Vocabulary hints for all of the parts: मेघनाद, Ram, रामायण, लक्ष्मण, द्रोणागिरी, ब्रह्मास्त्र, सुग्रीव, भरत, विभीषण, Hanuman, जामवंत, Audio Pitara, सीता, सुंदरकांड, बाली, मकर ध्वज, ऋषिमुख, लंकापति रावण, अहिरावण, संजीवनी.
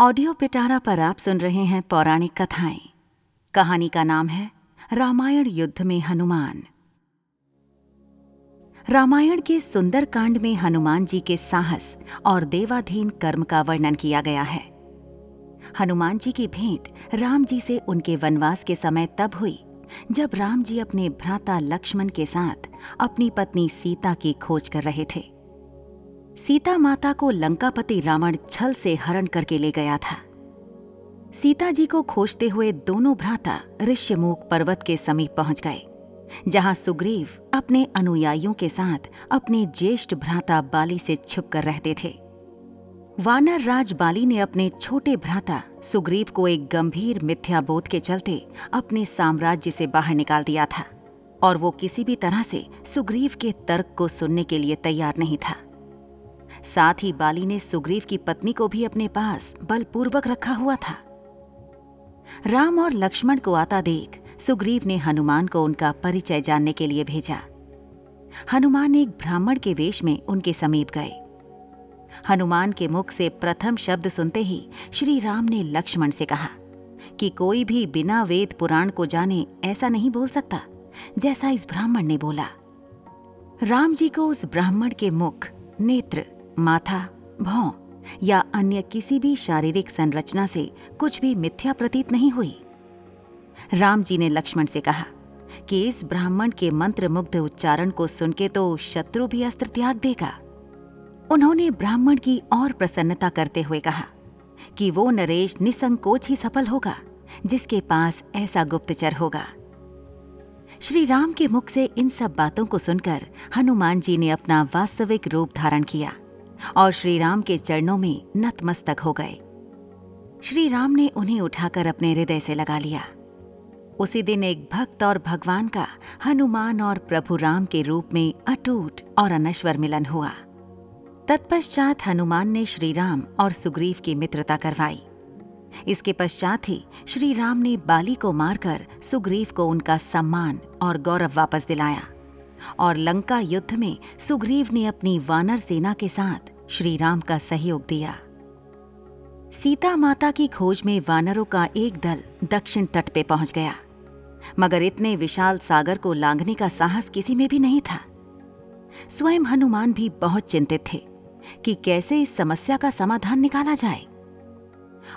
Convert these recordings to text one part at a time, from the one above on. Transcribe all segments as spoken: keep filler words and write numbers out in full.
Audio पिटारा पर आप सुन रहे हैं पौराणिक कथाएं। कहानी का नाम है रामायण युद्ध में हनुमान। रामायण के सुंदरकांड में हनुमान जी के साहस और देवाधीन कर्म का वर्णन किया गया है। हनुमान जी की भेंट राम जी से उनके वनवास के समय तब हुई जब राम जी अपने भ्राता लक्ष्मण के साथ अपनी पत्नी सीता की खोज कर रहे थे। सीता माता को लंकापति रावण छल से हरण करके ले गया था। सीता जी को खोजते हुए दोनों भ्राता ऋषिमुख पर्वत के समीप पहुंच गए, जहां सुग्रीव अपने अनुयायियों के साथ अपने ज्येष्ठ भ्राता बाली से छिपकर रहते थे। वानर राज बाली ने अपने छोटे भ्राता सुग्रीव को एक गंभीर मिथ्याबोध के चलते अपने साम्राज्य से बाहर निकाल दिया था और वो किसी भी तरह से सुग्रीव के तर्क को सुनने के लिए तैयार नहीं था। साथ ही बाली ने सुग्रीव की पत्नी को भी अपने पास बलपूर्वक रखा हुआ था। राम और लक्ष्मण को आता देख सुग्रीव ने हनुमान को उनका परिचय जानने के लिए भेजा। हनुमान एक ब्राह्मण के वेश में उनके समीप गए। हनुमान के मुख से प्रथम शब्द सुनते ही श्री राम ने लक्ष्मण से कहा कि कोई भी बिना वेद पुराण को जाने ऐसा नहीं बोल सकता जैसा इस ब्राह्मण ने बोला। राम जी को उस ब्राह्मण के मुख, नेत्र, माथा, भौं या अन्य किसी भी शारीरिक संरचना से कुछ भी मिथ्या प्रतीत नहीं हुई। राम जी ने लक्ष्मण से कहा कि इस ब्राह्मण के मंत्रमुग्ध उच्चारण को सुनके तो शत्रु भी अस्त्र त्याग देगा। उन्होंने ब्राह्मण की और प्रसन्नता करते हुए कहा कि वो नरेश निसंकोच ही सफल होगा जिसके पास ऐसा गुप्तचर होगा। श्री राम के मुख से इन सब बातों को सुनकर हनुमान जी ने अपना वास्तविक रूप धारण किया और श्री राम के चरणों में नतमस्तक हो गए। श्री राम ने उन्हें उठाकर अपने हृदय से लगा लिया। उसी दिन एक भक्त और भगवान का हनुमान और प्रभु राम के रूप में अटूट और अनश्वर मिलन हुआ। तत्पश्चात हनुमान ने श्री राम और सुग्रीव की मित्रता करवाई। इसके पश्चात ही श्री राम ने बाली को मारकर सुग्रीव को उनका सम्मान और गौरव वापस दिलाया और लंका युद्ध में सुग्रीव ने अपनी वानर सेना के साथ श्री राम का सहयोग दिया। सीता माता की खोज में वानरों का एक दल दक्षिण तट पे पहुंच गया, मगर इतने विशाल सागर को लांघने का साहस किसी में भी नहीं था। स्वयं हनुमान भी बहुत चिंतित थे कि कैसे इस समस्या का समाधान निकाला जाए।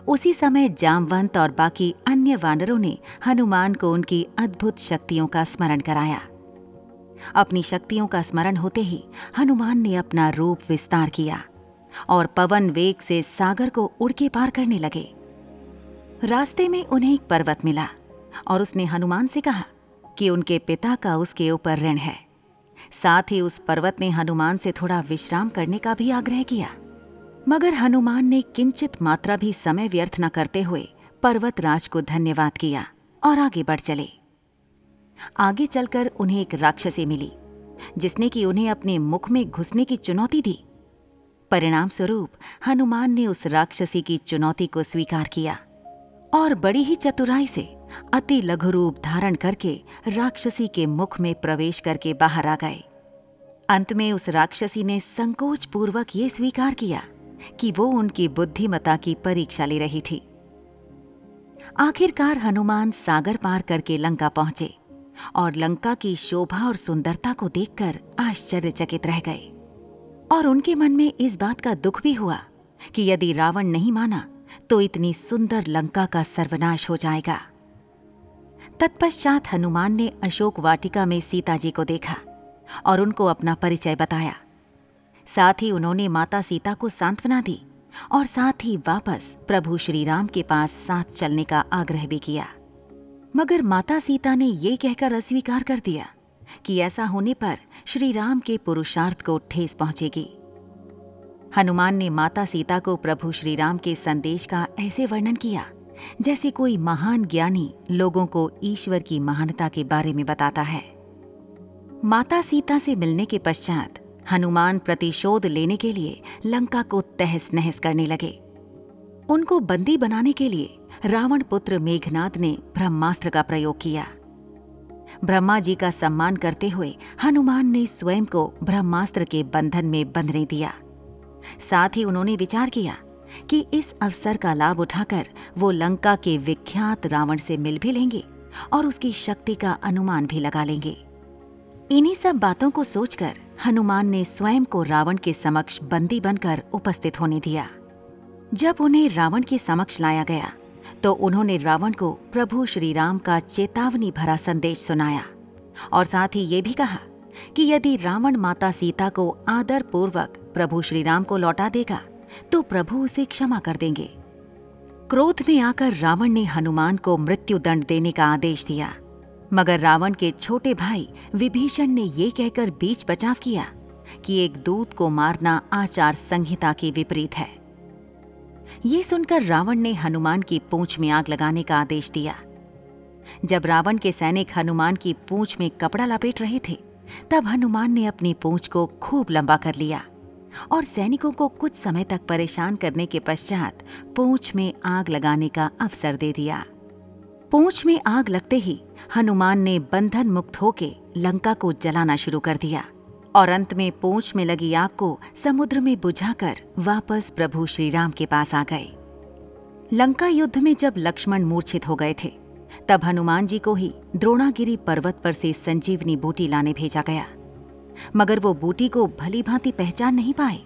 उसी समय जामवंत और बाकी अन्य वानरों ने हनुमान को उनकी अद्भुत शक्तियों का स्मरण कराया। अपनी शक्तियों का स्मरण होते ही हनुमान ने अपना रूप विस्तार किया और पवन वेग से सागर को उड़ के पार करने लगे। रास्ते में उन्हें एक पर्वत मिला और उसने हनुमान से कहा कि उनके पिता का उसके ऊपर ऋण है। साथ ही उस पर्वत ने हनुमान से थोड़ा विश्राम करने का भी आग्रह किया, मगर हनुमान ने किंचित मात्रा भी समय व्यर्थ न करते हुए पर्वतराज को धन्यवाद किया और आगे बढ़ चले। आगे चलकर उन्हें एक राक्षसी मिली जिसने कि उन्हें अपने मुख में घुसने की चुनौती दी। परिणाम स्वरूप हनुमान ने उस राक्षसी की चुनौती को स्वीकार किया और बड़ी ही चतुराई से अति लघु रूप धारण करके राक्षसी के मुख में प्रवेश करके बाहर आ गए। अंत में उस राक्षसी ने संकोच पूर्वक ये स्वीकार किया कि वो उनकी बुद्धिमता की परीक्षा ले रही थी। आखिरकार हनुमान सागर पार करके लंका पहुंचे और लंका की शोभा और सुंदरता को देखकर आश्चर्यचकित रह गए और उनके मन में इस बात का दुख भी हुआ कि यदि रावण नहीं माना तो इतनी सुंदर लंका का सर्वनाश हो जाएगा। तत्पश्चात हनुमान ने अशोक वाटिका में सीता जी को देखा और उनको अपना परिचय बताया। साथ ही उन्होंने माता सीता को सांत्वना दी और साथ ही वापस प्रभु श्री राम के पास साथ चलने का आग्रह भी किया, मगर माता सीता ने ये कहकर अस्वीकार कर दिया कि ऐसा होने पर श्री राम के पुरुषार्थ को ठेस पहुंचेगी। हनुमान ने माता सीता को प्रभु श्री राम के संदेश का ऐसे वर्णन किया जैसे कोई महान ज्ञानी लोगों को ईश्वर की महानता के बारे में बताता है। माता सीता से मिलने के पश्चात हनुमान प्रतिशोध लेने के लिए लंका को तहस नहस करने लगे। उनको बंदी बनाने के लिए रावण पुत्र मेघनाद ने ब्रह्मास्त्र का प्रयोग किया। ब्रह्मा जी का सम्मान करते हुए हनुमान ने स्वयं को ब्रह्मास्त्र के बंधन में बंधने दिया। साथ ही उन्होंने विचार किया कि इस अवसर का लाभ उठाकर वो लंका के विख्यात रावण से मिल भी लेंगे और उसकी शक्ति का अनुमान भी लगा लेंगे। इन्हीं सब बातों को सोचकर हनुमान ने स्वयं को रावण के समक्ष बंदी बनकर उपस्थित होने दिया। जब उन्हें रावण के समक्ष लाया गया तो उन्होंने रावण को प्रभु श्री राम का चेतावनी भरा संदेश सुनाया और साथ ही ये भी कहा कि यदि रावण माता सीता को आदर पूर्वक प्रभु श्री राम को लौटा देगा तो प्रभु उसे क्षमा कर देंगे। क्रोध में आकर रावण ने हनुमान को मृत्यु दंड देने का आदेश दिया, मगर रावण के छोटे भाई विभीषण ने ये कहकर बीच बचाव किया कि एक दूत को मारना आचार संहिता के विपरीत है। ये सुनकर रावण ने हनुमान की पूंछ में आग लगाने का आदेश दिया। जब रावण के सैनिक हनुमान की पूंछ में कपड़ा लपेट रहे थे तब हनुमान ने अपनी पूंछ को खूब लंबा कर लिया और सैनिकों को कुछ समय तक परेशान करने के पश्चात पूंछ में आग लगाने का अवसर दे दिया। पूंछ में आग लगते ही हनुमान ने बंधन मुक्त होके लंका को जलाना शुरू कर दिया और अंत में पूंछ में लगी आग को समुद्र में बुझाकर वापस प्रभु श्री राम के पास आ गए। लंका युद्ध में जब लक्ष्मण मूर्छित हो गए थे तब हनुमान जी को ही द्रोणागिरी पर्वत पर से संजीवनी बूटी लाने भेजा गया, मगर वो बूटी को भली भांति पहचान नहीं पाए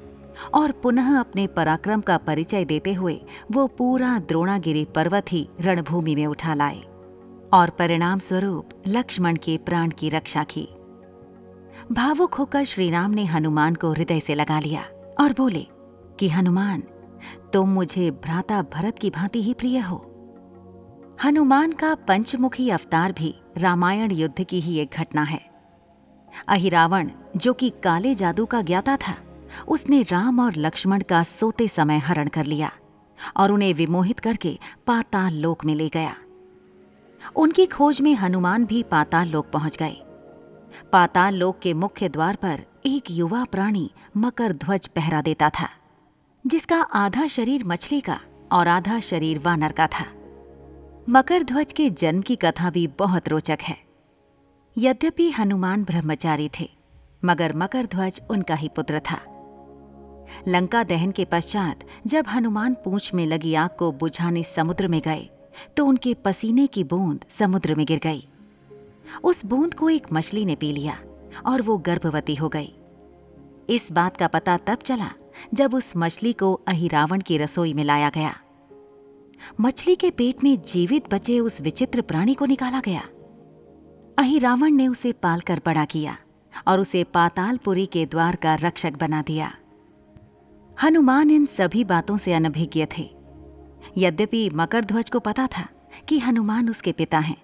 और पुनः अपने पराक्रम का परिचय देते हुए वो पूरा द्रोणागिरी पर्वत ही रणभूमि में उठा लाए और परिणाम स्वरूप लक्ष्मण के प्राण की रक्षा की। भावुक होकर श्रीराम ने हनुमान को हृदय से लगा लिया और बोले कि हनुमान, तुम मुझे भ्राता भरत की भांति ही प्रिय हो। हनुमान का पंचमुखी अवतार भी रामायण युद्ध की ही एक घटना है। अहिरावण, जो कि काले जादू का ज्ञाता था, उसने राम और लक्ष्मण का सोते समय हरण कर लिया और उन्हें विमोहित करके पाताल लोक में ले गया। उनकी खोज में हनुमान भी पाताल लोक पहुंच गए। पाताल लोक के मुख्य द्वार पर एक युवा प्राणी मकर ध्वज पहरा देता था, जिसका आधा शरीर मछली का और आधा शरीर वानर का था। मकर ध्वज के जन्म की कथा भी बहुत रोचक है। यद्यपि हनुमान ब्रह्मचारी थे, मगर मकर ध्वज उनका ही पुत्र था। लंका दहन के पश्चात जब हनुमान पूंछ में लगी आग को बुझाने समुद्र में गए तो उनके पसीने की बूंद समुद्र में गिर गई। उस बूंद को एक मछली ने पी लिया और वो गर्भवती हो गई। इस बात का पता तब चला जब उस मछली को अहिरावण की रसोई में लाया गया। मछली के पेट में जीवित बचे उस विचित्र प्राणी को निकाला गया। अहिरावण ने उसे पालकर बड़ा किया और उसे पातालपुरी के द्वार का रक्षक बना दिया। हनुमान इन सभी बातों से अनभिज्ञ थे। यद्यपि मकरध्वज को पता था कि हनुमान उसके पिता हैं,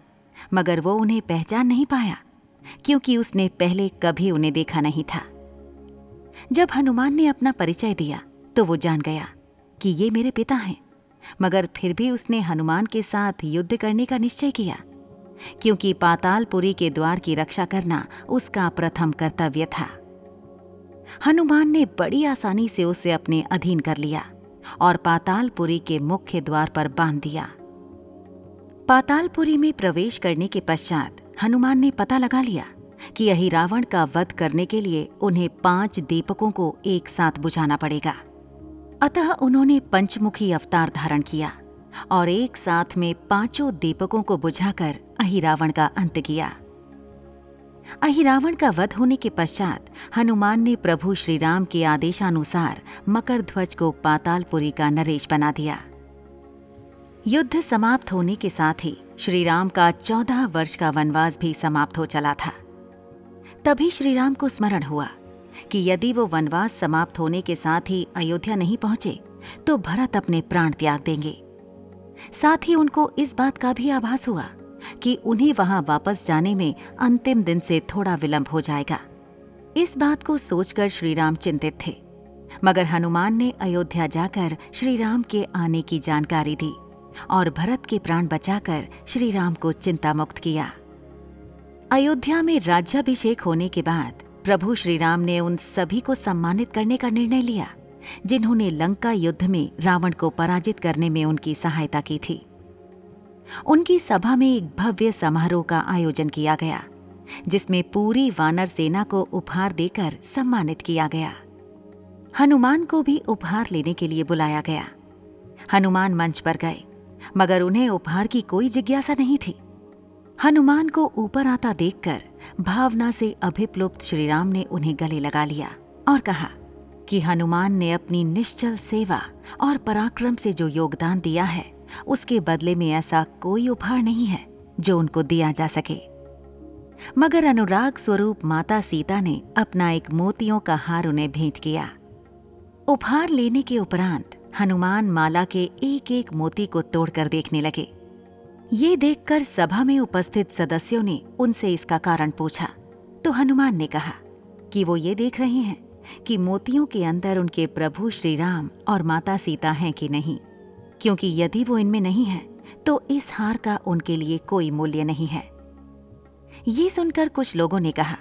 मगर वो उन्हें पहचान नहीं पाया क्योंकि उसने पहले कभी उन्हें देखा नहीं था। जब हनुमान ने अपना परिचय दिया तो वो जान गया कि ये मेरे पिता हैं, मगर फिर भी उसने हनुमान के साथ युद्ध करने का निश्चय किया क्योंकि पातालपुरी के द्वार की रक्षा करना उसका प्रथम कर्तव्य था। हनुमान ने बड़ी आसानी से उसे अपने अधीन कर लिया और पातालपुरी के मुख्य द्वार पर बांध दिया। पातालपुरी में प्रवेश करने के पश्चात हनुमान ने पता लगा लिया कि अहिरावण का वध करने के लिए उन्हें पांच दीपकों को एक साथ बुझाना पड़ेगा। अतः उन्होंने पंचमुखी अवतार धारण किया और एक साथ में पांचों दीपकों को बुझाकर अहिरावण का अंत किया। अहिरावण का वध होने के पश्चात हनुमान ने प्रभु श्रीराम के आदेशानुसार मकर ध्वज को पातालपुरी का नरेश बना दिया। युद्ध समाप्त होने के साथ ही श्रीराम का चौदह वर्ष का वनवास भी समाप्त हो चला था। तभी श्रीराम को स्मरण हुआ कि यदि वो वनवास समाप्त होने के साथ ही अयोध्या नहीं पहुंचे तो भरत अपने प्राण त्याग देंगे। साथ ही उनको इस बात का भी आभास हुआ कि उन्हें वहां वापस जाने में अंतिम दिन से थोड़ा विलंब हो जाएगा। इस बात को सोचकर श्रीराम चिंतित थे, मगर हनुमान ने अयोध्या जाकर श्रीराम के आने की जानकारी दी और भरत के प्राण बचाकर श्रीराम को चिंता मुक्त किया। अयोध्या में राज्याभिषेक होने के बाद प्रभु श्रीराम ने उन सभी को सम्मानित करने का निर्णय लिया जिन्होंने लंका युद्ध में रावण को पराजित करने में उनकी सहायता की थी। उनकी सभा में एक भव्य समारोह का आयोजन किया गया जिसमें पूरी वानर सेना को उपहार देकर सम्मानित किया गया। हनुमान को भी उपहार लेने के लिए बुलाया गया हनुमान मंच पर गए, मगर उन्हें उपहार की कोई जिज्ञासा नहीं थी। हनुमान को ऊपर आता देखकर भावना से अभिप्लुप्त श्रीराम ने उन्हें गले लगा लिया और कहा कि हनुमान ने अपनी निश्चल सेवा और पराक्रम से जो योगदान दिया है, उसके बदले में ऐसा कोई उपहार नहीं है जो उनको दिया जा सके। मगर अनुराग स्वरूप माता सीता ने अपना एक मोतियों का हार उन्हें भेंट किया। उपहार लेने के उपरांत हनुमान माला के एक एक मोती को तोड़कर देखने लगे। ये देखकर सभा में उपस्थित सदस्यों ने उनसे इसका कारण पूछा, तो हनुमान ने कहा कि वो ये देख रहे हैं कि मोतियों के अंदर उनके प्रभु श्री राम और माता सीता हैं कि नहीं, क्योंकि यदि वो इनमें नहीं है तो इस हार का उनके लिए कोई मूल्य नहीं है। ये सुनकर कुछ लोगों ने कहा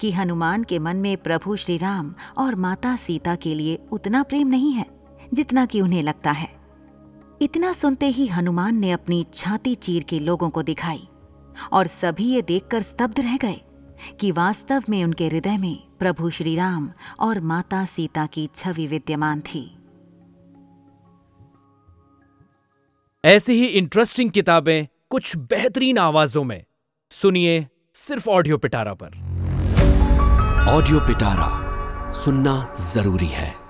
कि हनुमान के मन में प्रभु श्री राम और माता सीता के लिए उतना प्रेम नहीं है जितना कि उन्हें लगता है। इतना सुनते ही हनुमान ने अपनी छाती चीर के लोगों को दिखाई और सभी ये देखकर स्तब्ध रह गए कि वास्तव में उनके हृदय में प्रभु श्री राम और माता सीता की छवि विद्यमान थी। ऐसी ही इंटरेस्टिंग किताबें कुछ बेहतरीन आवाजों में सुनिए सिर्फ ऑडियो पिटारा पर। ऑडियो पिटारा सुनना जरूरी है।